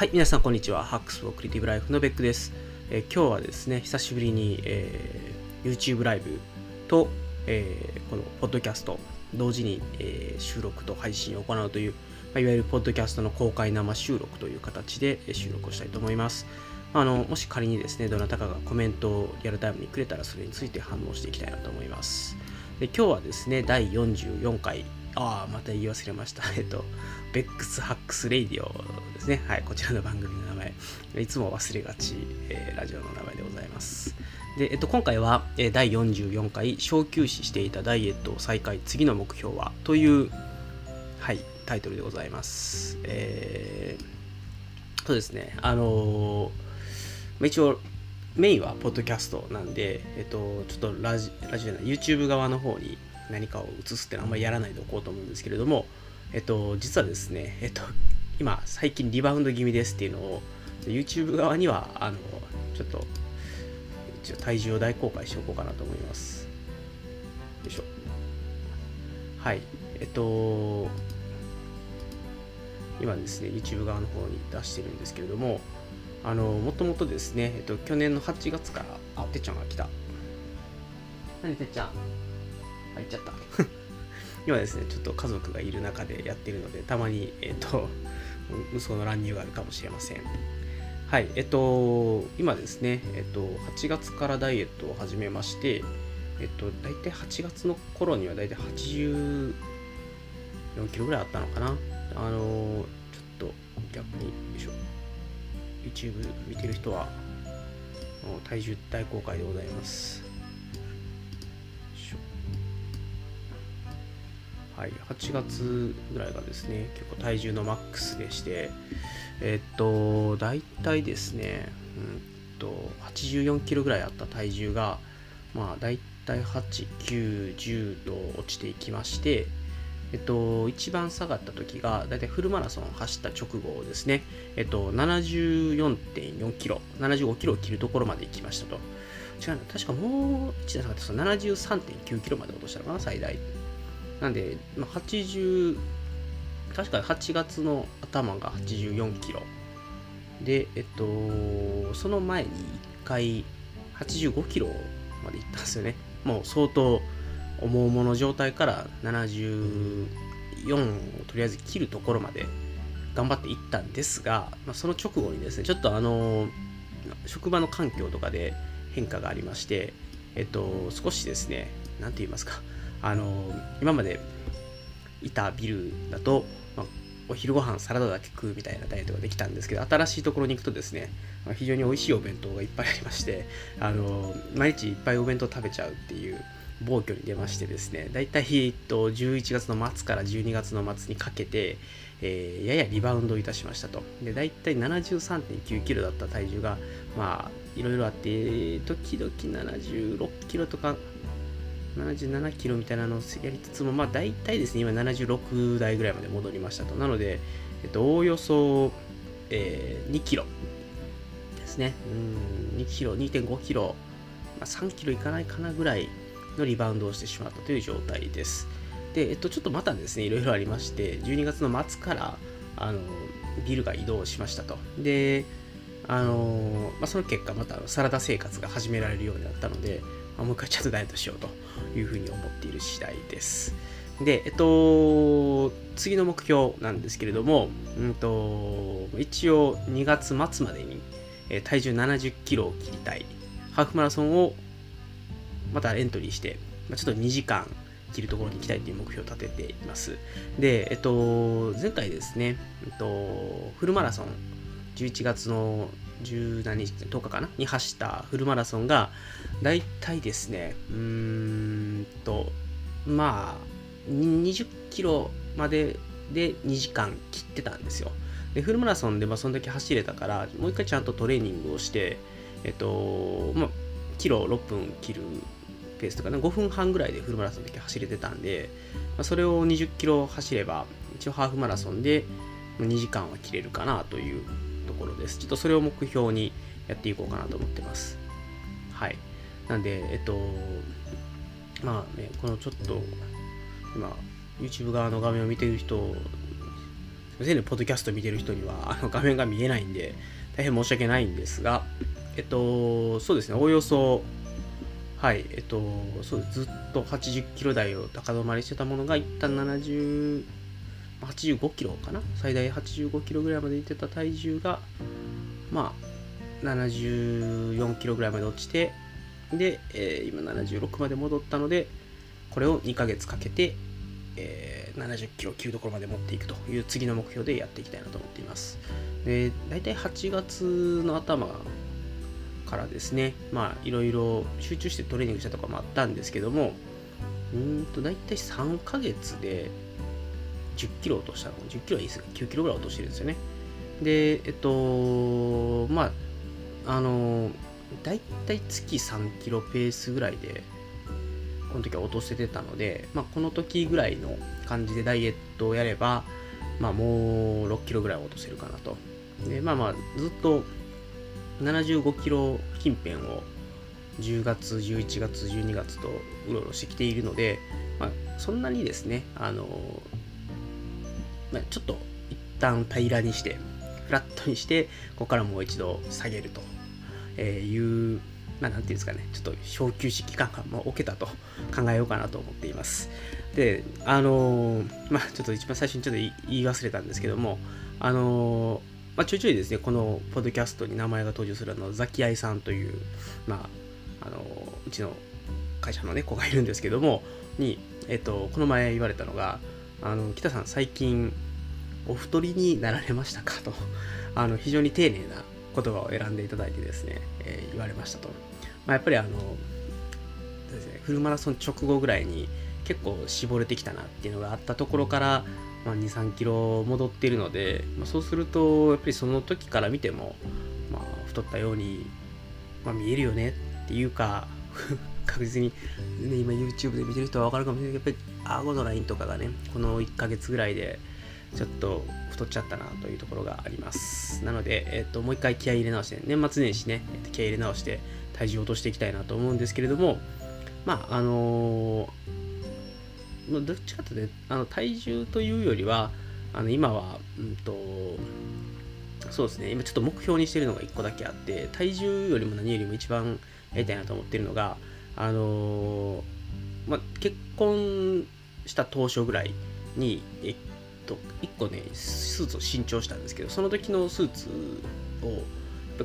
はい、皆さんこんにちは。ハックスフォークリエイティブライフのベックです。今日はですね、久しぶりに、YouTube ライブと、このポッドキャスト同時に、収録と配信を行うという、いわゆるポッドキャストの公開生収録という形で収録をしたいと思います。もし仮にですね、どなたかがコメントをリアルタイムにくれたらそれについて反応していきたいなと思います。で、今日はですね、第44回また言い忘れました。ベックスハックスレイディオですね。はい、こちらの番組の名前。いつも忘れがち、ラジオの名前でございます。で、今回は、第44回、小休止していたダイエットを再開、次の目標はという、はい、タイトルでございます。そうですね、一応、メインはポッドキャストなんで、ちょっとラジオじゃない、YouTube 側の方に、何かを移すってのはあんまりやらないでおこうと思うんですけれども、実はですね、今最近リバウンド気味ですっていうのを YouTube 側には一応体重を大公開しておこうかなと思います。よいしょ。はい、今ですね YouTube 側の方に出してるんですけれども、もともとですね、去年の8月からてっちゃんが来た。何てっちゃん。入っちゃった今ですねちょっと家族がいる中でやってるのでたまに息子の乱入があるかもしれません。はい、今ですね8月からダイエットを始めまして大体8月の頃には大体84キロぐらいあったのかな。ちょっと逆によいしょ YouTube 見てる人は体重大公開でございます。はい、8月ぐらいがですね結構体重のマックスでしてだいたいですね84キロぐらいあった体重がまあだいたい8、9、10と落ちていきまして一番下がった時がだいたいフルマラソンを走った直後ですね74.4 キロ75キロを切るところまで行きましたと。違うな、確かもう一段下がって73.9 キロまで落としたのかな最大なんで、確か8月の頭が84キロ。で、その前に1回85キロまで行ったんですよね。もう相当重々の状態から74をとりあえず切るところまで頑張っていったんですが、その直後にですね、ちょっと職場の環境とかで変化がありまして、少しですね、なんて言いますか、今までいたビルだと、お昼ご飯サラダだけ食うみたいなダイエットができたんですけど、新しいところに行くとですね、非常に美味しいお弁当がいっぱいありまして、毎日いっぱいお弁当食べちゃうっていう暴挙に出ましてですね、だいたい11月の末から12月の末にかけて、ややリバウンドいたしましたと。で、だいたい 73.9 キロだった体重が、いろいろあって、時々76キロとか、77キロみたいなのをやりつつも、大体ですね、今76台ぐらいまで戻りましたと。なので、おおよそ、2キロですね。2キロ、2.5 キロ、3キロいかないかなぐらいのリバウンドをしてしまったという状態です。で、ちょっとまたですね、いろいろありまして、12月の末から、ビルが移動しましたと。で、その結果、またサラダ生活が始められるようになったので、もう一回ちゃんとダイエットしようというふうに思っている次第です。で、次の目標なんですけれども、一応2月末までに体重70キロを切りたい。ハーフマラソンをまたエントリーして、ちょっと2時間切るところに行きたいという目標を立てています。で、前回ですね、フルマラソン、11月の10日かなに走ったフルマラソンがだいたいですね20キロまでで2時間切ってたんですよ。でフルマラソンでそんだけ走れたからもう一回ちゃんとトレーニングをしてキロ6分切るペースとかね5分半ぐらいでフルマラソンだけ走れてたんで、それを20キロ走れば一応ハーフマラソンで2時間は切れるかなというところです。ちょっとそれを目標にやっていこうかなと思ってます。はい。なんで、このちょっと今 YouTube 側の画面を見ている人全部ポッドキャスト見てる人には画面が見えないんで大変申し訳ないんですが、そうですね、おおよそ、はい、そうです、ずっと80キロ台を高止まりしてたものが一旦85キロかな、最大85キロぐらいまでいってた体重がまあ74キロぐらいまで落ちて、で、今76まで戻ったので、これを2ヶ月かけて、70キロ級どころまで持っていくという次の目標でやっていきたいなと思っています。で、大体8月の頭からですね、まあいろいろ集中してトレーニングしたとかもあったんですけども、大体3ヶ月で10キロ落としたの、10キロはいいですが9キロぐらい落としてるんですよね。で、まあだいたい月3キロペースぐらいでこの時は落とせてたので、まあ、この時ぐらいの感じでダイエットをやれば、まあ、もう6キロぐらいは落とせるかなと。で、ずっと75キロ近辺を10月、11月、12月とうろうろしてきているので、そんなにですね、ちょっと一旦平らにして、フラットにして、ここからもう一度下げるという、なんていうんですかね、ちょっと小休止期間が置けたと考えようかなと思っています。で、ちょっと一番最初にちょっと言い忘れたんですけども、ちょいちょいですね、このポッドキャストに名前が登場するザキヤイさんという、うちの会社の、ね、子がいるんですけども、に、この前言われたのが、北さん最近お太りになられましたかと、非常に丁寧な言葉を選んでいただいてですね、言われましたと。やっぱりフルマラソン直後ぐらいに結構絞れてきたなっていうのがあったところから、2、3キロ戻っているので、そうするとやっぱりその時から見ても、太ったように、見えるよねっていうか確実に、ね、今 YouTube で見てる人は分かるかもしれないけど、やっぱり顎のラインとかがね、この1ヶ月ぐらいでちょっと太っちゃったなというところがあります。なので、もう一回気合い入れ直して、年末年始ね、気合い入れ直して体重を落としていきたいなと思うんですけれども、どっちかというと、体重というよりは今は、そうですね、今ちょっと目標にしているのが1個だけあって、体重よりも何よりも一番やりたいなと思っているのが、結婚した当初ぐらいに1個ね、スーツを新調したんですけど、その時のスーツを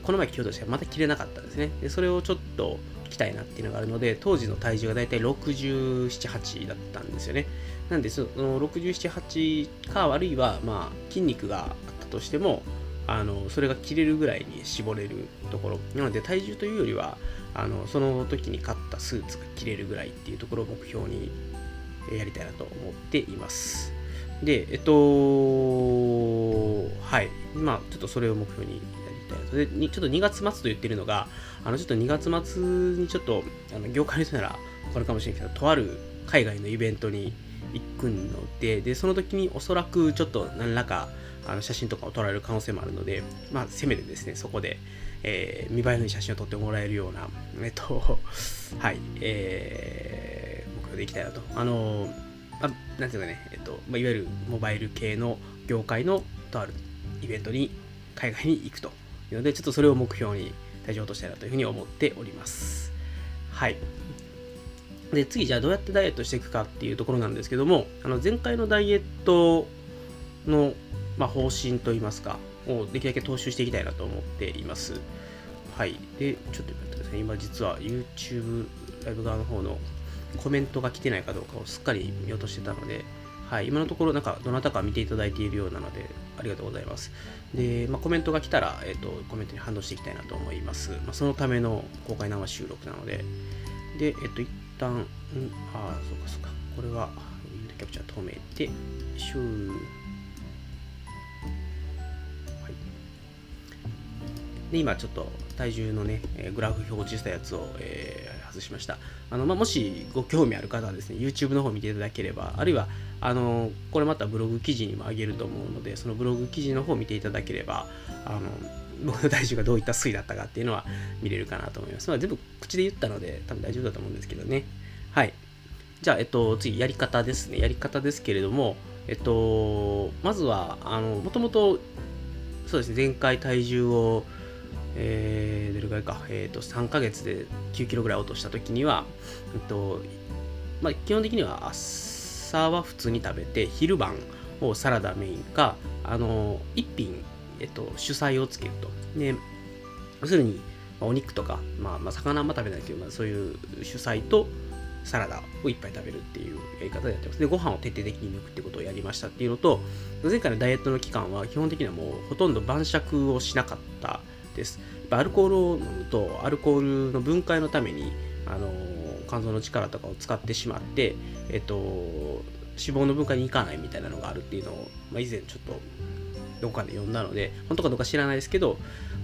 この前着ようとしてまた着れなかったんですね。で、それをちょっと着たいなっていうのがあるので、当時の体重がだいたい67、8だったんですよね。なんでその67、8か、あるいは筋肉があったとしても、それが着れるぐらいに絞れるところなので、体重というよりはその時に買ったスーツが着れるぐらいっていうところを目標にやりたいなと思っています。で、はい、ちょっとそれを目標にやりたいなと。で、ちょっと2月末と言ってるのが、ちょっと2月末にちょっと、業界の人ならこれかもしれないけど、とある海外のイベントに行くので、で、その時におそらくちょっと何らか写真とかを撮られる可能性もあるので、せめてですね、そこで、見栄えのいい写真を撮ってもらえるような、はい、目標でいきたいなと。なんていうかね、いわゆるモバイル系の業界のとあるイベントに、海外に行くというので、ちょっとそれを目標に体重を落としたいなというふうに思っております。はい。で、次、じゃあどうやってダイエットしていくかっていうところなんですけども、前回のダイエットの、方針といいますか、をできるだけ踏襲していきたいなと思っています。はい。で、ちょっと待ってください。今実は YouTube ライブ側の方のコメントが来てないかどうかをすっかり見落としてたので、はい、今のところなんかどなたか見ていただいているようなのでありがとうございます。で、コメントが来たら、コメントに反応していきたいなと思います。そのための公開生収録なので、で、一旦、そうか、これはウィンドウキャプチャー止めて、はい。で、今ちょっと体重のね、グラフ表示したやつを、外しました。もしご興味ある方はですね、YouTube の方見ていただければ、あるいはこれまたブログ記事にも上げると思うので、そのブログ記事の方を見ていただければ、僕の体重がどういった推移だったかっていうのは見れるかなと思います。全部口で言ったので多分大丈夫だと思うんですけどね。はい。じゃあ、次やり方ですね。やり方ですけれども、まずはもともとそうですね、前回体重をどれぐらいか、3ヶ月で9キロぐらい落とした時には、基本的には朝は普通に食べて、昼晩をサラダメインか、一品、主菜をつけると。で、要するに、お肉とか、魚あんま食べないけど、そういう主菜とサラダをいっぱい食べるっていうやり方でやってます。で、ご飯を徹底的に抜くってことをやりましたっていうのと、前回のダイエットの期間は基本的にはもうほとんど晩酌をしなかったです。アルコールを飲むと、アルコールの分解のために、肝臓の力とかを使ってしまって、脂肪の分解にいかないみたいなのがあるっていうのを、以前ちょっとどこかで読んだので、本当かどうか知らないですけど、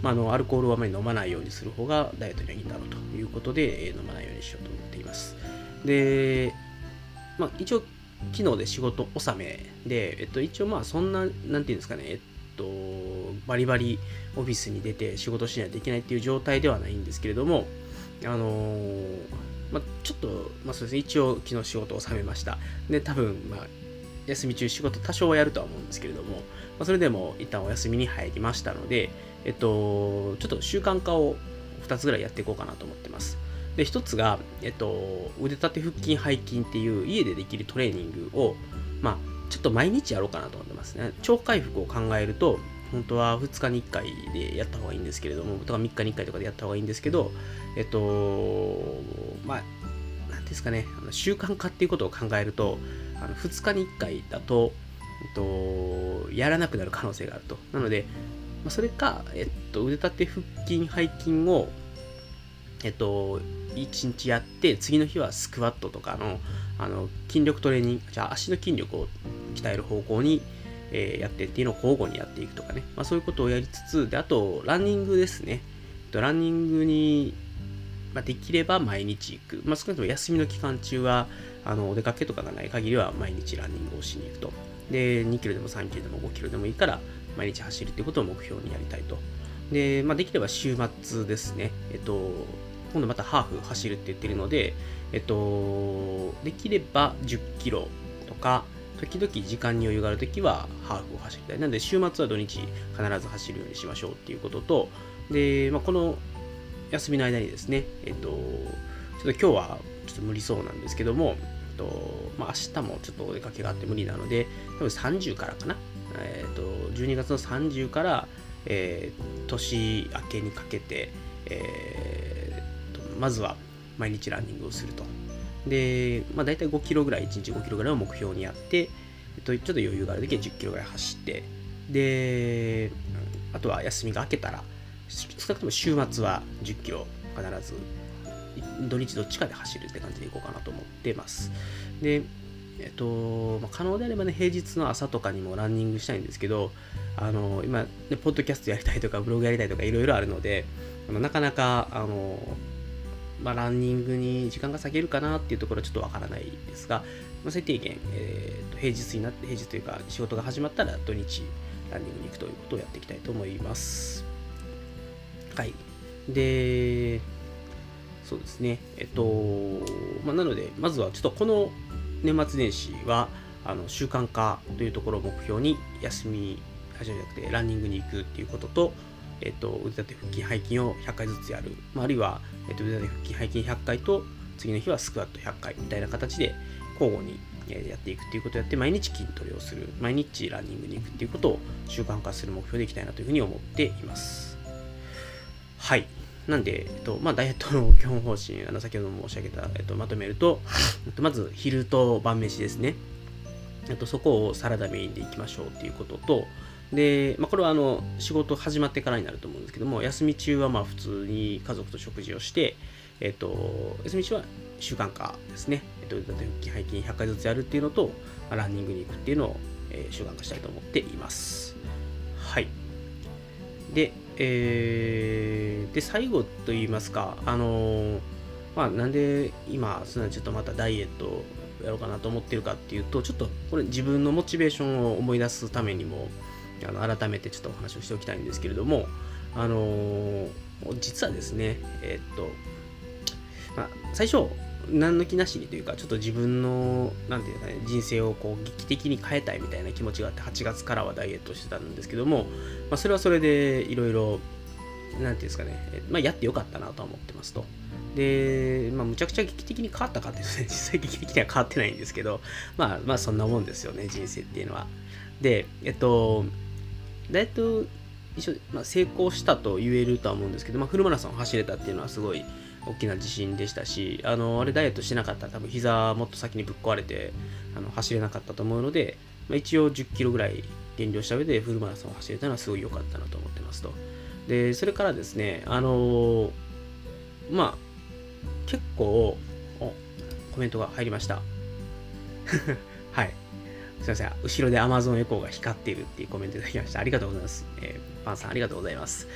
アルコールをあまり飲まないようにする方がダイエットにはいいんだろうということで、飲まないようにしようと思っています。で、一応昨日で仕事納めで、一応そんな、なんていうんですかね、バリバリオフィスに出て仕事しないといけないっていう状態ではないんですけれども、ちょっと、そうですね、一応昨日仕事を収めました。で、多分、休み中仕事多少はやるとは思うんですけれども、それでも一旦お休みに入りましたので、ちょっと習慣化を2つぐらいやっていこうかなと思ってます。で、1つが、腕立て腹筋背筋っていう家でできるトレーニングを、ちょっと毎日やろうかなと思ってますね。超回復を考えると、本当は2日に1回でやった方がいいんですけれども、とか3日に1回とかでやった方がいいんですけど、なんですかね、習慣化っていうことを考えると、2日に1回だと、やらなくなる可能性があると。なので、それか、腕立て腹筋、背筋を、1日やって、次の日はスクワットとかの、筋力トレーニング、じゃあ足の筋力を鍛える方向に、やってっていうのを交互にやっていくとかね、そういうことをやりつつ、で、あとランニングですね。ランニングに、できれば毎日行く。少なくとも休みの期間中はお出かけとかがない限りは毎日ランニングをしに行くと。で、2キロでも3キロでも5キロでもいいから毎日走るっていうことを目標にやりたいと。で、できれば週末ですね。今度またハーフ走るって言ってるので、できれば10キロとか、時々時間に余裕があるときはハーフを走りたい。なので週末は土日必ず走るようにしましょうっていうことと、で、この休みの間にですね、ちょっと今日はちょっと無理そうなんですけども、明日もちょっとお出かけがあって無理なので、多分30からかな、12月の30から、年明けにかけて、まずは毎日ランニングをすると。で、大体5キロぐらい、1日5キロぐらいを目標にやって、ちょっと余裕があるときは10キロぐらい走って、で、あとは休みが明けたら、少なくとも週末は10キロ必ず、土日どっちかで走るって感じでいこうかなと思ってます。で、可能であればね、平日の朝とかにもランニングしたいんですけど、今、ポッドキャストやりたいとか、ブログやりたいとか、いろいろあるので、なかなか、ランニングに時間が割けるかなっていうところはちょっとわからないですが、最低限、平日になって、平日というか仕事が始まったら土日ランニングに行くということをやっていきたいと思います。はい。で、そうですね。なので、まずはちょっとこの年末年始は、習慣化というところを目標に休みじゃなくてランニングに行くっていうことと、腕立て腹筋背筋を100回ずつやる、あるいは、腕立て腹筋背筋100回と次の日はスクワット100回みたいな形で交互に、やっていくっていうことをやって、毎日筋トレをする、毎日ランニングに行くっていうことを習慣化する目標でいきたいなというふうに思っています。はい。なんで、ダイエットの基本方針、先ほども申し上げた、まとめると、まず昼と晩飯ですね、そこをサラダメインでいきましょうっていうことと、で、これは仕事始まってからになると思うんですけども、休み中は普通に家族と食事をして、休み中は習慣化ですね。腕立て腹筋背筋100回ずつやるっていうのと、ランニングに行くっていうのを、習慣化したいと思っています。はい。で、で最後といいますか、なんで今そんなちょっとまたダイエットをやろうかなと思ってるかっていうと、ちょっとこれ自分のモチベーションを思い出すためにも。改めてちょっとお話をしておきたいんですけれども、実はですね、最初何の気なしにというか、ちょっと自分のなんていうかね、人生をこう劇的に変えたいみたいな気持ちがあって、8月からはダイエットしてたんですけども、それはそれでいろいろなんていうんですかね、やってよかったなとは思ってますと。で、むちゃくちゃ劇的に変わったかってですね、実際劇的には変わってないんですけど、そんなもんですよね、人生っていうのは。で、ダイエット一緒、成功したと言えるとは思うんですけど、フルマラソン走れたっていうのはすごい大きな自信でしたし、あれダイエットしてなかったら多分膝もっと先にぶっ壊れて走れなかったと思うので、一応10キロぐらい減量した上でフルマラソンを走れたのはすごい良かったなと思ってますと。で、それからですね、結構コメントが入りましたはい、すいません、後ろで Amazon エコーが光っているっていうコメントいただきました。ありがとうございます、パンさんありがとうございます。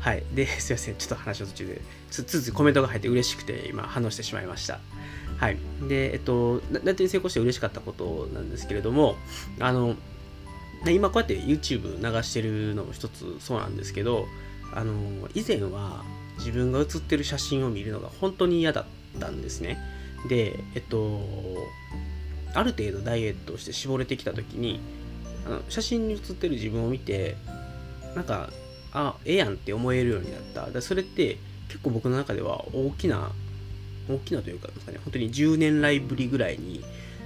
はい、で、すいません、ちょっと話を途中でつコメントが入って嬉しくて今反応してしまいました。はい、で、ダイエットに成功して嬉しかったことなんですけれども、今こうやって YouTube 流してるのも一つそうなんですけど、以前は自分が写ってる写真を見るのが本当に嫌だったんですね。で、ある程度ダイエットして絞れてきた時に、写真に写ってる自分を見て、なんかええやんって思えるようになった。それって結構僕の中では大きなというかですかね、本当に10年来ぶりぐらいに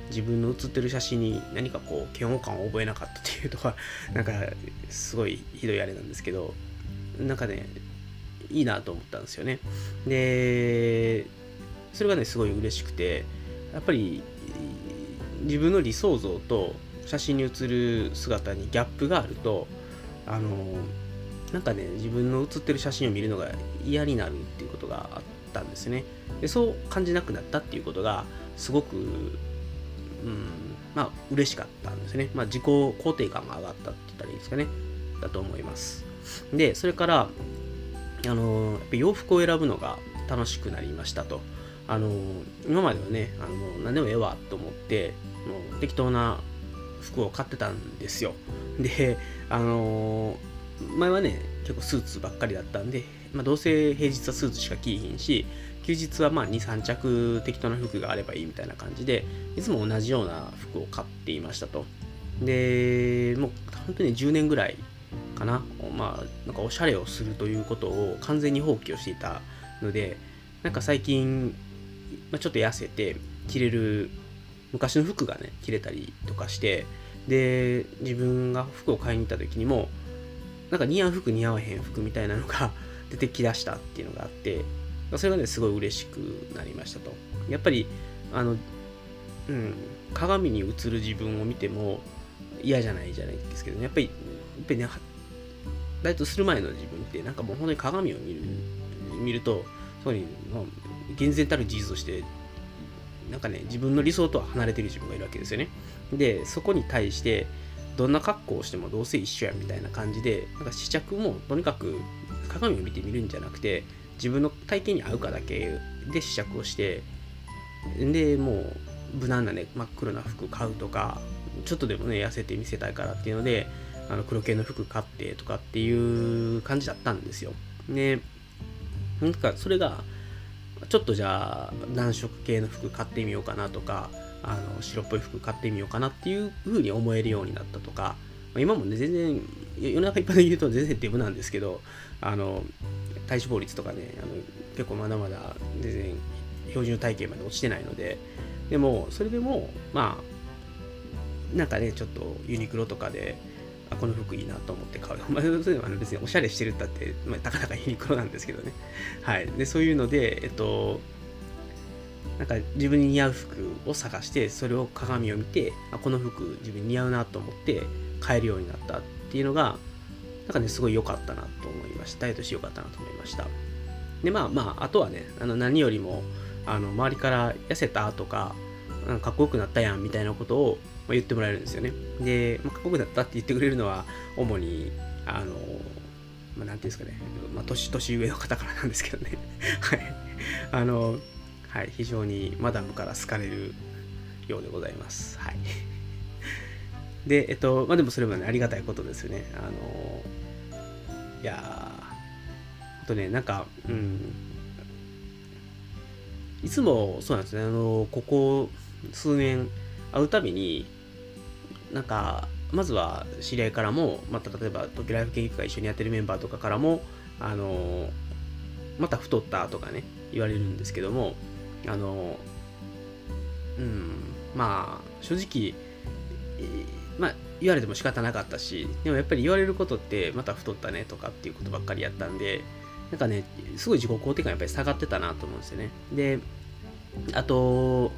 自分の写ってる写真に何かこう嫌悪感を覚えなかったっていうとか、なんかすごいひどいあれなんですけど、なんかね、いいなと思ったんですよね。で、それがねすごい嬉しくて、やっぱり自分の理想像と写真に写る姿にギャップがあると、なんかね、自分の写ってる写真を見るのが嫌になるっていうことがあったんですね。で、そう感じなくなったっていうことがすごく嬉しかったんですね。自己肯定感が上がったって言ったらいいですかね、だと思います。で、それからやっぱ洋服を選ぶのが楽しくなりましたと。今まではね、何でもええわと思ってもう適当な服を買ってたんですよ。で、前はね結構スーツばっかりだったんで、どうせ平日はスーツしか着いひんし、休日は2、3着適当な服があればいいみたいな感じで、いつも同じような服を買っていましたと。で、もう本当に10年ぐらいかな、なんかおしゃれをするということを完全に放棄をしていたので、なんか最近、ちょっと痩せて着れる昔の服がね着れたりとかして、で、自分が服を買いに行った時にもなんか似合う服似合わへん服みたいなのが出てきだしたっていうのがあって、それがねすごい嬉しくなりましたと。やっぱり鏡に映る自分を見ても嫌じゃないじゃないですけどね、やっぱりね、ダイエットする前の自分ってなんかもう本当に鏡を見ると、そこに厳然たる事実としてなんかね、自分の理想とは離れてる自分がいるわけですよね。で、そこに対してどんな格好をしてもどうせ一緒やみたいな感じで、なんか試着もとにかく鏡を見てみるんじゃなくて、自分の体型に合うかだけで試着をして、で、もう無難なね真っ黒な服買うとか、ちょっとでもね痩せて見せたいからっていうので黒系の服買ってとかっていう感じだったんですよ。で、なんかそれがちょっとじゃあ暖色系の服買ってみようかなとか、白っぽい服買ってみようかなっていう風に思えるようになったとか、今もね全然世の中一般で言うと全然デブなんですけど、体脂肪率とかね結構まだまだ全然標準体型まで落ちてないので、でもそれでもなんかねちょっとユニクロとかでこの服いいなと思って買う。それは別におしゃれしてるったって、たかだかユニクロなんですけどね。はい。で、そういうので、なんか自分に似合う服を探して、それを鏡を見て、この服自分に似合うなと思って買えるようになったっていうのが、なんかね、すごい良かったなと思いました。ダイエットして良かったなと思いました。で、あとはね、何よりも、周りから痩せたとか、かっこよくなったやんみたいなことを言ってもらえるんですよね。で、かっこよくなったって言ってくれるのは主になんていうんですかね、年上の方からなんですけどねはい、非常にマダムから好かれるようでございます。はいで、でもそれもねありがたいことですよね。いやー、ほんとね、なんかいつもそうなんですね、ここ数年会うたびに、なんかまずは知り合いからも、また例えば東京ライフ研究会一緒にやってるメンバーとかからも、また太ったとかね言われるんですけども、まあ正直、まあ言われても仕方なかったし、でもやっぱり言われることってまた太ったねとかっていうことばっかりやったんで、なんかねすごい自己肯定感やっぱり下がってたなと思うんですよね。で、あと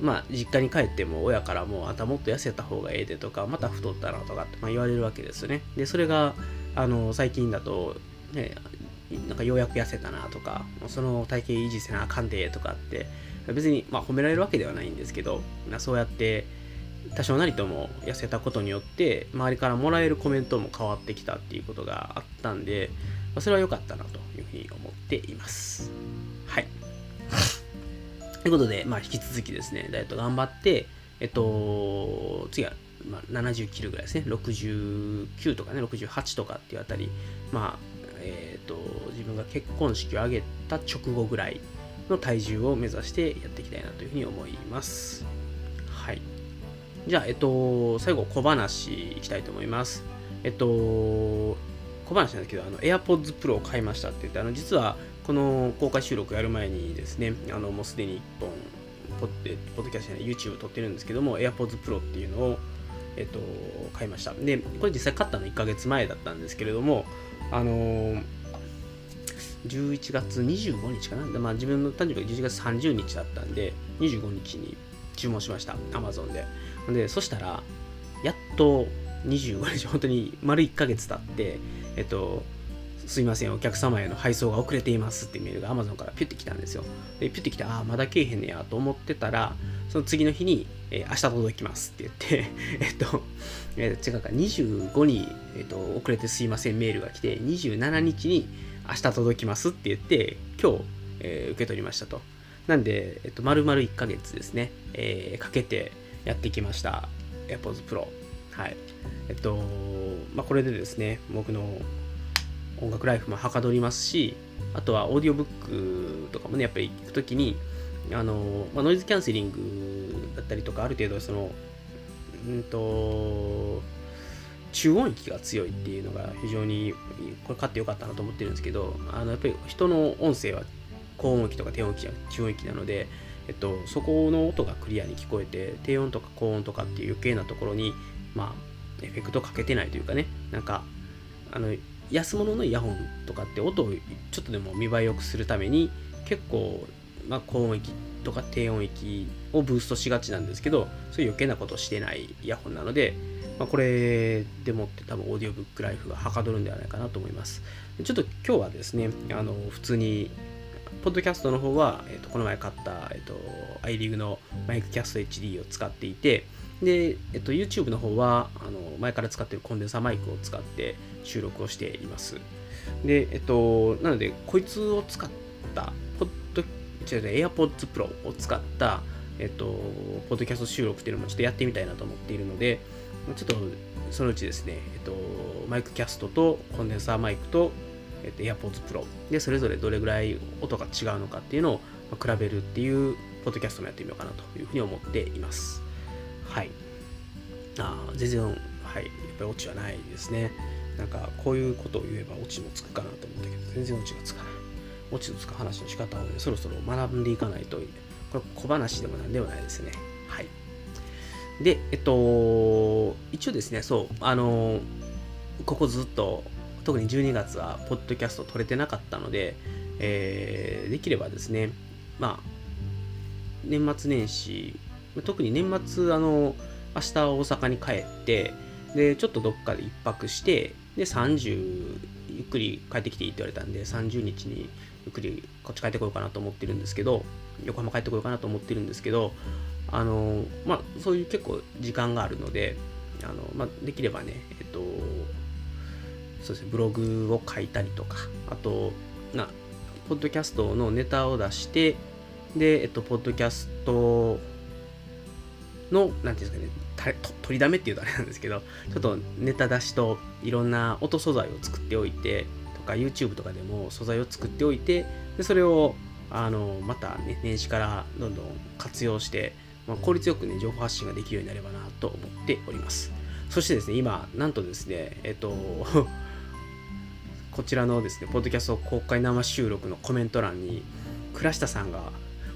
まあ実家に帰っても親からもあたもっと痩せた方がええでとか、また太ったなとかって言われるわけですよね。でそれが最近だとね、なんかようやく痩せたなとか、その体型維持せなあかんでとかって別にまあ褒められるわけではないんですけど、そうやって多少なりとも痩せたことによって周りからもらえるコメントも変わってきたっていうことがあったんで、それは良かったなというふうに思っています。はいということで、まあ引き続きですねダイエット頑張って、次はまあ70キロぐらいですね、69とかね68とかっていうあたり、まあ自分が結婚式を挙げた直後ぐらいの体重を目指してやっていきたいなというふうに思います。はい、じゃあ最後小話いきたいと思います。小話なんですけど、AirPods Pro を買いましたって言って、実はこの公開収録やる前にですね、もうすでに1本ポッドキャストや YouTube 撮ってるんですけども、 AirPods Pro っていうのを買いました。でこれ実際買ったの1ヶ月前だったんですけれども、11月25日かな、まあ、自分の誕生日が11月30日だったんで25日に注文しました Amazon で。でそしたらやっと25日、本当に丸1ヶ月経ってすいませんお客様への配送が遅れていますってメールが Amazon からピュッて来たんですよ。でピュッて来て、ああまだ来えへんねやと思ってたら、その次の日に、明日届きますって言って違うか25に、遅れてすいませんメールが来て、27日に明日届きますって言って、今日、受け取りましたと。なんで、丸々1ヶ月ですね、かけてやってきました AirPods Pro。 はいまあ、これでですね僕の音楽ライフもはかどりますし、あとはオーディオブックとかもねやっぱり聞くときにまあ、ノイズキャンセリングだったりとか、ある程度その中音域が強いっていうのが非常にこれ買ってよかったなと思ってるんですけど、やっぱり人の音声は高音域とか低音域じゃなくて中音域なので、そこの音がクリアに聞こえて、低音とか高音とかっていう余計なところにまあエフェクトかけてないというかね、なんか安物のイヤホンとかって音をちょっとでも見栄えよくするために結構まあ、高音域とか低音域をブーストしがちなんですけど、そういう余計なことをしてないイヤホンなので、まあ、これでもって多分オーディオブックライフがはかどるんではないかなと思います。ちょっと今日はですね普通にポッドキャストの方は、この前買った、iRIG のマイクキャスト HD を使っていて、で、YouTube の方は前から使っているコンデンサーマイクを使って収録をしています。で、なのでこいつを使ったAirPods Pro を使った、ポッドキャスト収録っていうのもちょっとやってみたいなと思っているので、ちょっとそのうちですね、マイクキャストとコンデンサーマイクと、AirPods Pro でそれぞれどれぐらい音が違うのかっていうのを比べるっていうポッドキャストもやってみようかなというふうに思っています。はい、全然、はい、やっぱりオチはないですね。なんかこういうことを言えばオチもつくかなと思ったけど全然オチがつかない。オチのつく話の仕方を、ね、そろそろ学んでいかないと、これ小話でもなんでもないですね。はい。で、一応ですね、そう、ここずっと、特に12月は、ポッドキャスト撮れてなかったので、できればですね、まあ、年末年始、特に年末、明日大阪に帰って、で、ちょっとどっかで一泊して、で、30、ゆっくり帰ってきていいって言われたんで、30日にゆっくりこっち帰ってこようかなと思ってるんですけど、横浜帰ってこようかなと思ってるんですけど、まあそういう結構時間があるので、まあできればねそうですねブログを書いたりとか、あとポッドキャストのネタを出して、でポッドキャストのなんていうんですかね、取りだめっていうとあれなんですけど、ちょっとネタ出しといろんな音素材を作っておいてとか、 YouTube とかでも素材を作っておいて、でそれをまたね、年始からどんどん活用して、効率よくね、情報発信ができるようになればなと思っております。そしてですね、今、なんとですね、こちらのですね、ポッドキャスト公開生収録のコメント欄に、倉下さんが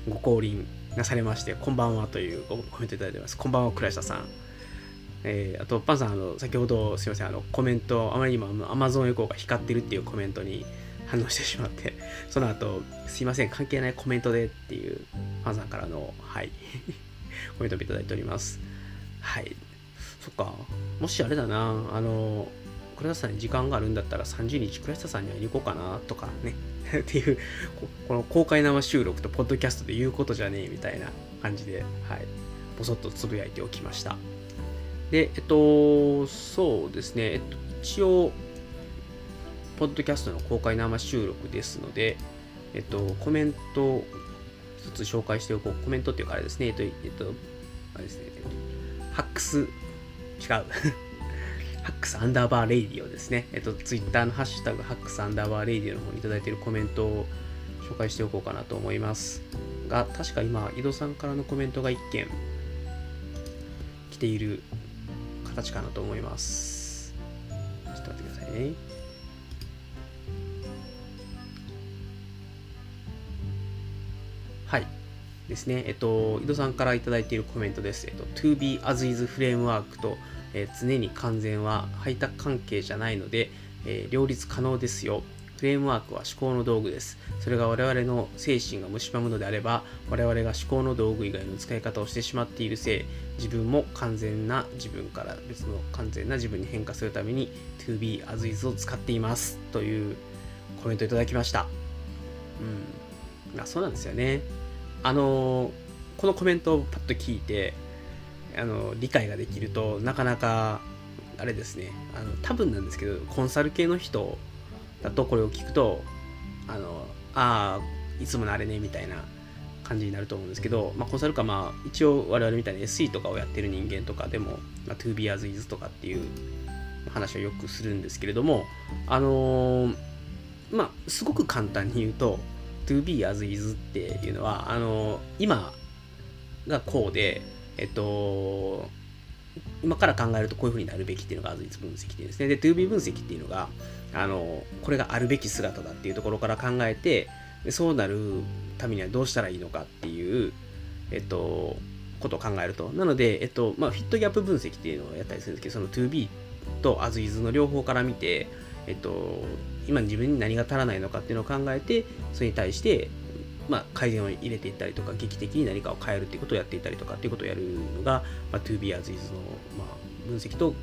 ご降臨なされまして、こんばんはというコメントいただいてます。こんばんは、倉下さん。あと、パンさん、先ほどすいません、コメント、あまりにも Amazon エコーが光ってるっていうコメントに反応してしまって、その後、すいません、関係ないコメントでっていう、パンさんからの、はい、コメントをいただいております。はい。そっか、もしあれだな、倉下さんに時間があるんだったら30日倉下さんに会いに行こうかなとかねっていう、この公開生収録とポッドキャストで言うことじゃねえみたいな感じで、はい、ぼそっとつぶやいておきました。で、そうですね、一応、ポッドキャストの公開生収録ですので、コメントを一つ紹介しておこう。コメントっていうかあれですね、あれですね、ハックス、違う。ハックスアンダーバーレイディオですね。ツイッターのハッシュタグ、ハックスアンダーバーレイディオの方にいただいているコメントを紹介しておこうかなと思います。が、確か今、井戸さんからのコメントが1件来ている形かなと思います。ちょっと待ってくださいね。はい。ですね。井戸さんからいただいているコメントです。To Be As Is フレームワークと、常に完全は排他関係じゃないので、両立可能ですよ。フレームワークは思考の道具です。それが我々の精神が蝕むのであれば、我々が思考の道具以外の使い方をしてしまっているせい、自分も完全な自分から別の完全な自分に変化するために To Be As Is を使っていますというコメントをいただきました。うん、そうなんですよね。このコメントをパッと聞いて、理解ができるとなかなかあれですね、多分なんですけどコンサル系の人だとこれを聞くといつものあれねみたいな感じになると思うんですけど、コンサルか一応我々みたいに SE とかをやってる人間とかでも、To Be As Is とかっていう話をよくするんですけれども、すごく簡単に言うとTo be as is っていうのは今がこうで、今から考えるとこういう風になるべきっていうのが as is 分析っていうんですね。で to be 分析っていうのがこれがあるべき姿だっていうところから考えて、そうなるためにはどうしたらいいのかっていうことを考えると、なのでフィットギャップ分析っていうのをやったりするんですけど、その to be と as is の両方から見て今自分に何が足らないのかっていうのを考えて、それに対して、改善を入れていったりとか、劇的に何かを変えるっていうことをやっていったりとかっていうことをやるのが、To Be As Is の、分析と、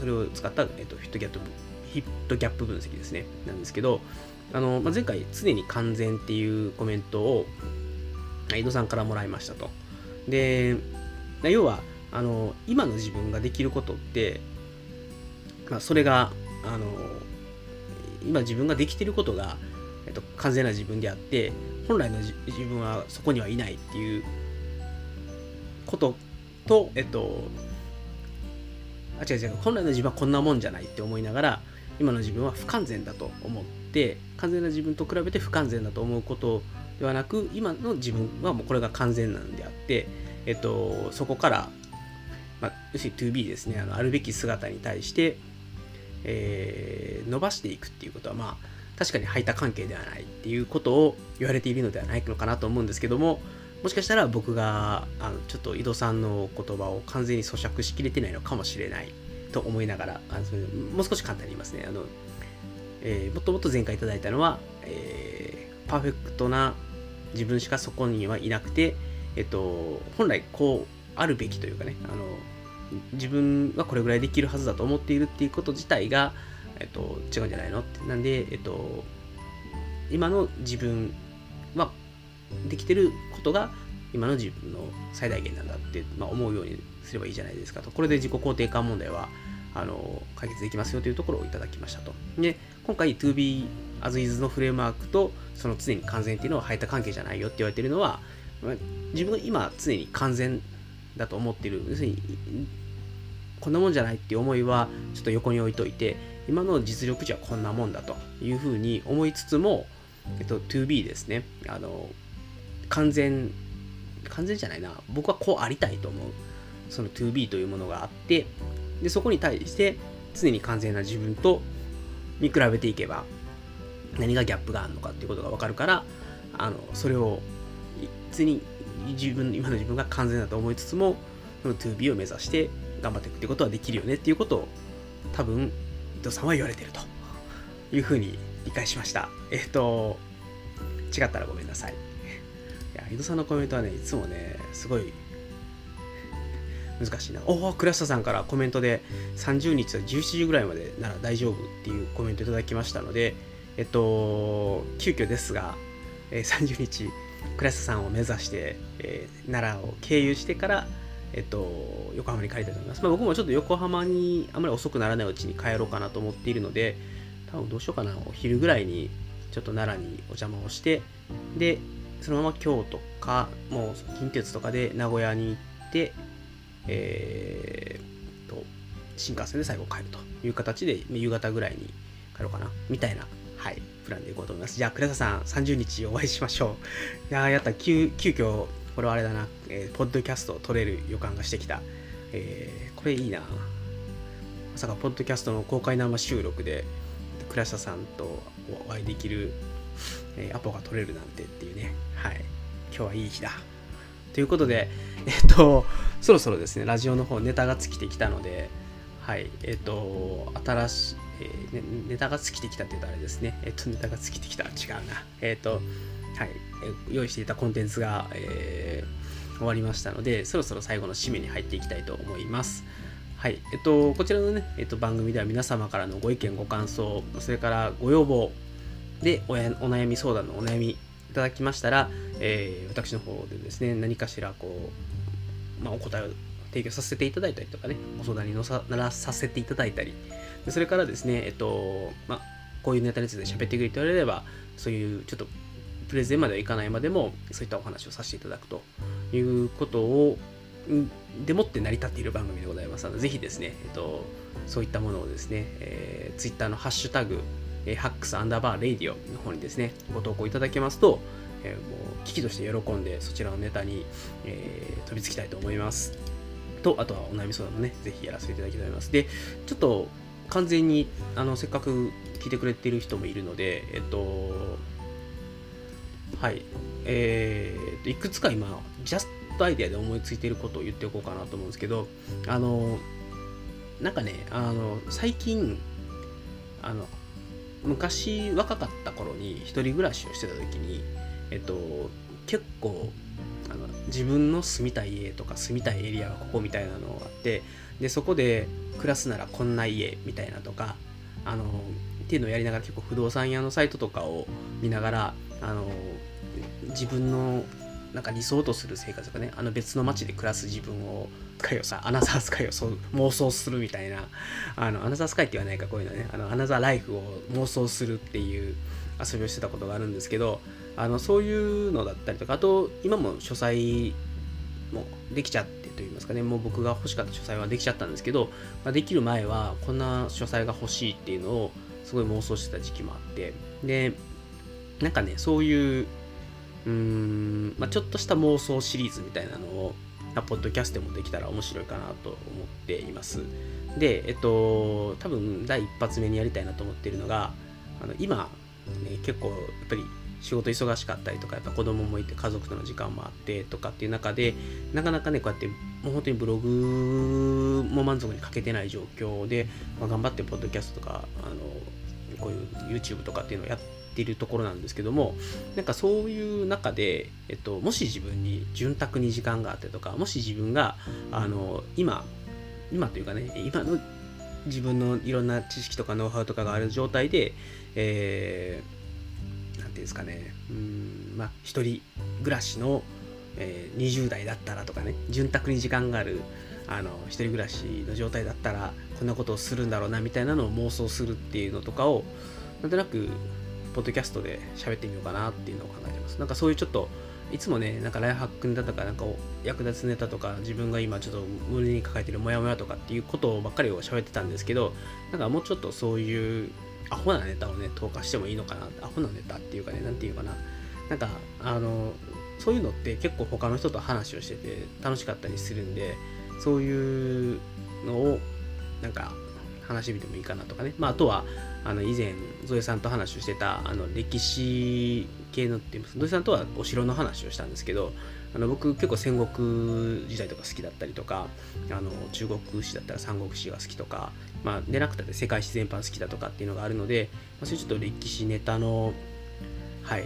それを使った、フィットギャップ分析ですね、なんですけど、前回、常に完全っていうコメントを、井戸さんからもらいましたと。で、要は、今の自分ができることって、それが、今自分ができていることが、完全な自分であって、本来の自分はそこにはいないっていうことと、本来の自分はこんなもんじゃないって思いながら、今の自分は不完全だと思って、完全な自分と比べて不完全だと思うことではなく、今の自分はもうこれが完全なんであって、そこから、要するに To Be ですね、あるべき姿に対して、伸ばしていくっていうことは確かに排他関係ではないっていうことを言われているのではないのかなと思うんですけども、もしかしたら僕がちょっと井戸さんの言葉を完全に咀嚼しきれてないのかもしれないと思いながら、もう少し簡単に言いますね。もっともっと前回いただいたのは、パーフェクトな自分しかそこにはいなくて、本来こうあるべきというかね、自分はこれぐらいできるはずだと思っているっていうこと自体が、違うんじゃないのって。なんで、今の自分はできてることが今の自分の最大限なんだって、思うようにすればいいじゃないですかと。これで自己肯定感問題は解決できますよというところをいただきましたと。で、今回 To Be As Is のフレームワークとその常に完全っていうのは排他関係じゃないよって言われているのは、自分が今常に完全だと思っている、要するにこんなもんじゃないっていう思いはちょっと横に置いといて、今の実力値はこんなもんだというふうに思いつつも、To Be ですね、完全じゃないな、僕はこうありたいと思う、その To Be というものがあって、でそこに対して常に完全な自分と見比べていけば何がギャップがあるのかっていうことが分かるから、それを常に今の自分が完全だと思いつつも、その To Be を目指して頑張っていくってことはできるよねっていうことを多分伊藤さんは言われてるというふうに理解しました。違ったらごめんなさい。いや、伊藤さんのコメントはね、いつもねすごい難しいな。おお、倉下さんからコメントで30日は17時ぐらいまでなら大丈夫っていうコメントいただきましたので、急遽ですが、30日倉下さんを目指して、奈良を経由してから、横浜に帰りたいと思います。まあ、僕もちょっと横浜にあまり遅くならないうちに帰ろうかなと思っているので、多分どうしようかな、お昼ぐらいにちょっと奈良にお邪魔をして、でそのまま京都かもう近鉄とかで名古屋に行って、新幹線で最後帰るという形で夕方ぐらいに帰ろうかなみたいな、はい、プランでいこうと思います。じゃあ倉田さん、30日お会いしましょう。いやー、やった、急遽これはあれだな、ポッドキャストを撮れる予感がしてきた。これいいな。まさかポッドキャストの公開生収録で倉下さんとお会いできる、アポが取れるなんてっていうね。はい。今日はいい日だ。ということで、そろそろですね、ラジオの方ネタが尽きてきたので、はい、新しい、ネタが尽きてきたって言うとあれですね。ネタが尽きてきた。違うな。はい、用意していたコンテンツが、終わりましたので、そろそろ最後の締めに入っていきたいと思います。はい、こちらのね、番組では皆様からのご意見ご感想、それからご要望でお悩み相談のお悩みいただきましたら、私の方でですね、何かしらこう、お答えを提供させていただいたりとかね、お相談にならさせていただいたり、でそれからですね、こういうネタについて喋ってくれと言われれば、そういうちょっとプレゼンまではいかないまでもそういったお話をさせていただくということをでもって成り立っている番組でございますので、ぜひですね、そういったものをですね、Twitter のハッシュタグ、hacks_radio の方にですねご投稿いただけますと、もう機器として喜んでそちらのネタに、飛びつきたいと思いますと、あとはお悩み相談もね、ぜひやらせていただきたいと思います。でちょっと完全にせっかく聞いてくれている人もいるので、はい、いくつか今ジャストアイデアで思いついていることを言っておこうかなと思うんですけど、なんかね、最近昔若かった頃に一人暮らしをしてた時に、結構自分の住みたい家とか住みたいエリアがここみたいなのがあって、でそこで暮らすならこんな家みたいなとか、っていうのをやりながら、結構不動産屋のサイトとかを見ながら、自分のなんか理想とする生活とかね、別の街で暮らす自分をアナザースカイを妄想するみたいな、アナザースカイって言わないか、こういうのね、アナザーライフを妄想するっていう遊びをしてたことがあるんですけど、そういうのだったりとか、あと今も書斎もできちゃってといいますかね、もう僕が欲しかった書斎はできちゃったんですけど、できる前はこんな書斎が欲しいっていうのをすごい妄想してた時期もあって、でなんかね、そういう、ちょっとした妄想シリーズみたいなのを、ポッドキャストでもできたら面白いかなと思っています。で、多分第一発目にやりたいなと思っているのが、今、ね、結構やっぱり仕事忙しかったりとか、やっぱ子供もいて家族との時間もあってとかっていう中で、なかなかね、こうやってもう本当にブログも満足に書けてない状況で、頑張ってポッドキャストとか、こういう YouTube とかっていうのをやっているところなんですけども、なんかそういう中で、もし自分に潤沢に時間があってとか、もし自分が今というかね、今の自分のいろんな知識とかノウハウとかがある状態で、なんていうんですかね、一人暮らしの、20代だったらとかね、潤沢に時間がある一人暮らしの状態だったらこんなことをするんだろうなみたいなのを妄想するっていうのとかを、なんとなくポッドキャストで喋ってみようかなっていうのを考えてます。なんかそういうちょっといつもね、なんかライフハックネタとか、なんか役立つネタとか、自分が今ちょっと胸に抱えてるモヤモヤとかっていうことばっかりを喋ってたんですけど、なんかもうちょっとそういうアホなネタをね、投下してもいいのかな、アホなネタっていうかね、なんていうかな、なんかそういうのって結構他の人と話をしてて楽しかったりするんで、そういうのをなんか話してみてもいいかなとかね。まあ、あとは以前ゾエさんと話をしてた歴史系のっていう、ゾエさんとはお城の話をしたんですけど、僕結構戦国時代とか好きだったりとか、中国史だったら三国史が好きとか、まあ、でなくたって世界史全般好きだとかっていうのがあるので、まあ、それちょっと歴史ネタのはい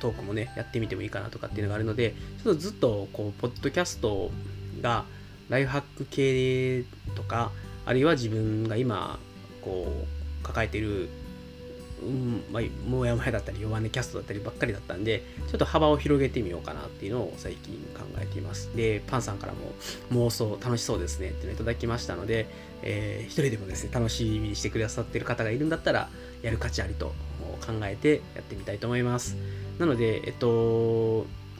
トークもねやってみてもいいかなとかっていうのがあるので、ちょっとずっとこうポッドキャストがライフハック系とか、あるいは自分が今こう抱えている、もやもやだったり弱音キャストだったりばっかりだったんで、ちょっと幅を広げてみようかなっていうのを最近考えています。で、パンさんからも妄想楽しそうですねっていうのをいただきましたので、一人でもですね楽しみにしてくださってる方がいるんだったらやる価値ありと考えてやってみたいと思います。なので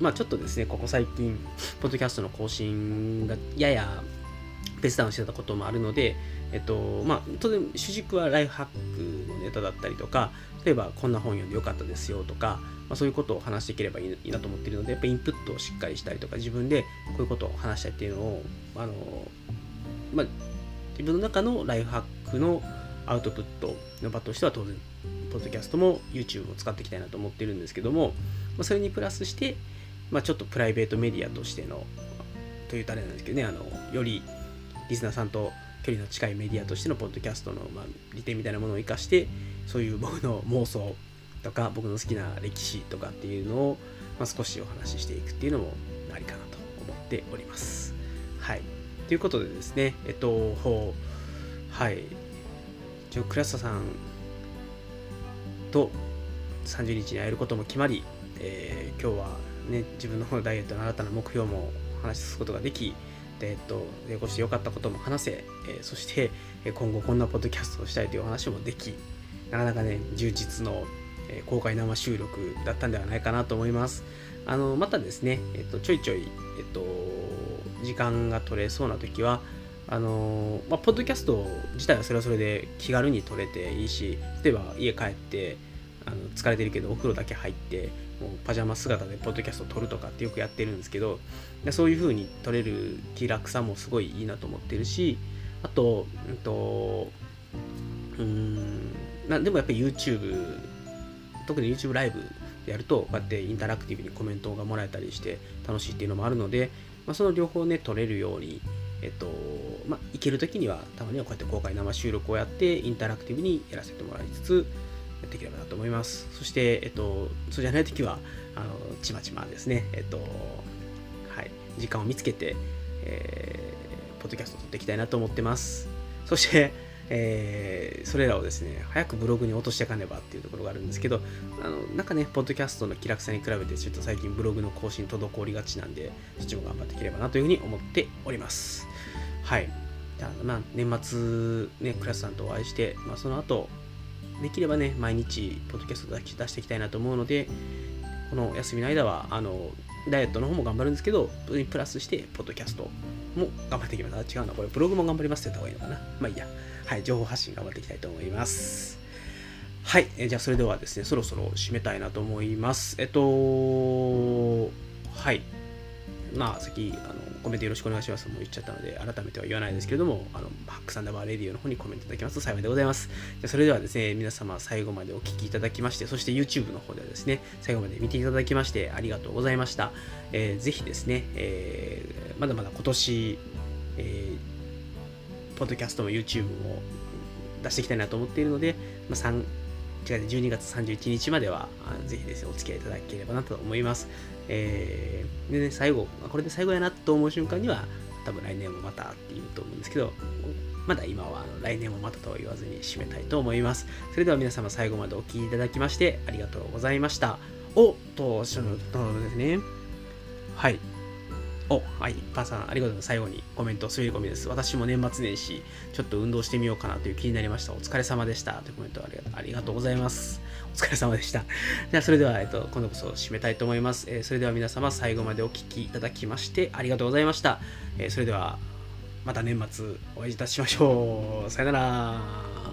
まあちょっとですね、ここ最近ポッドキャストの更新がややペースダウンしてたこともあるので、まあ当然主軸はライフハックのネタだったりとか、例えばこんな本読んでよかったですよとか、まあ、そういうことを話していければいいなと思っているので、やっぱインプットをしっかりしたりとか、自分でこういうことを話したいっていうのをまあ、自分の中のライフハックのアウトプットの場としては当然ポッドキャストも YouTube を使っていきたいなと思ってるんですけども、まあ、それにプラスして、まあ、ちょっとプライベートメディアとしてのというとあれなんですけどね、よりリスナーさんと距離の近いメディアとしてのポッドキャストの、まあ、利点みたいなものを生かして、そういう僕の妄想とか僕の好きな歴史とかっていうのを、まあ、少しお話ししていくっていうのもありかなと思っております。はい、ということでですね、はい、一応クラスタさんと30日に会えることも決まり、今日はね自分の方のダイエットの新たな目標も話すことができ、こうして良かったことも話せ、そして今後こんなポッドキャストをしたいというお話もでき、なかなかね充実の公開生収録だったんではないかなと思います。またですね、ちょいちょい、時間が取れそうな時はまあ、ポッドキャスト自体はそれはそれで気軽に撮れていいし、例えば家帰って疲れてるけどお風呂だけ入ってもうパジャマ姿でポッドキャストを撮るとかってよくやってるんですけど、そういう風に撮れる気楽さもすごいいいなと思ってるし、あと、でもやっぱり YouTube、 特に YouTube ライブやるとこうやってインタラクティブにコメントがもらえたりして楽しいっていうのもあるので、まあ、その両方ね撮れるようにまあ、行けるときにはたまにはこうやって公開生収録をやってインタラクティブにやらせてもらいつつやっていければなと思います。そして、そうじゃないときはちまちまですね、はい、時間を見つけて、ポッドキャストを撮っていきたいなと思ってます。そして、それらをですね早くブログに落としていかねばっていうところがあるんですけど、なんかねポッドキャストの気楽さに比べてちょっと最近ブログの更新滞りがちなんで、そっちも頑張っていければなというふうに思っております。はい、まあ、年末ねクラスさんとお会いして、まあ、その後できればね毎日ポッドキャスト出していきたいなと思うので、この休みの間はダイエットの方も頑張るんですけど、それにプラスしてポッドキャストも頑張っていきます。違うな、これブログも頑張りますって言った方がいいのかな。まあいいや。はい、情報発信頑張っていきたいと思います。はい、じゃあそれではですね、そろそろ締めたいなと思います。はい。まあ、さっきコメントよろしくお願いしますもう言っちゃったので改めては言わないですけれども、ハックサンダーバーレディオの方にコメントいただきますと幸いでございます。それではですね、皆様最後までお聞きいただきまして、そして YouTube の方ではですね最後まで見ていただきましてありがとうございました。ぜひですね、まだまだ今年、ポッドキャストも YouTube も出していきたいなと思っているので、まあ、12月31日まではぜひですねお付き合いいただければなと思います。でね、最後これで最後やなと思う瞬間には多分来年もまたって言うと思うんですけど、まだ今は来年もまたとは言わずに締めたいと思います。それでは皆様最後までお聞きいただきましてありがとうございました。パンさんありがとうございます。最後にコメント滑り込みです。私も年末年始ちょっと運動してみようかなという気になりました。お疲れ様でしたというコメントありがとうございます。お疲れ様でした。じゃあそれでは、今度こそ締めたいと思います。それでは皆様最後までお聞きいただきましてありがとうございました。それではまた年末お会いいたしましょう。さよなら。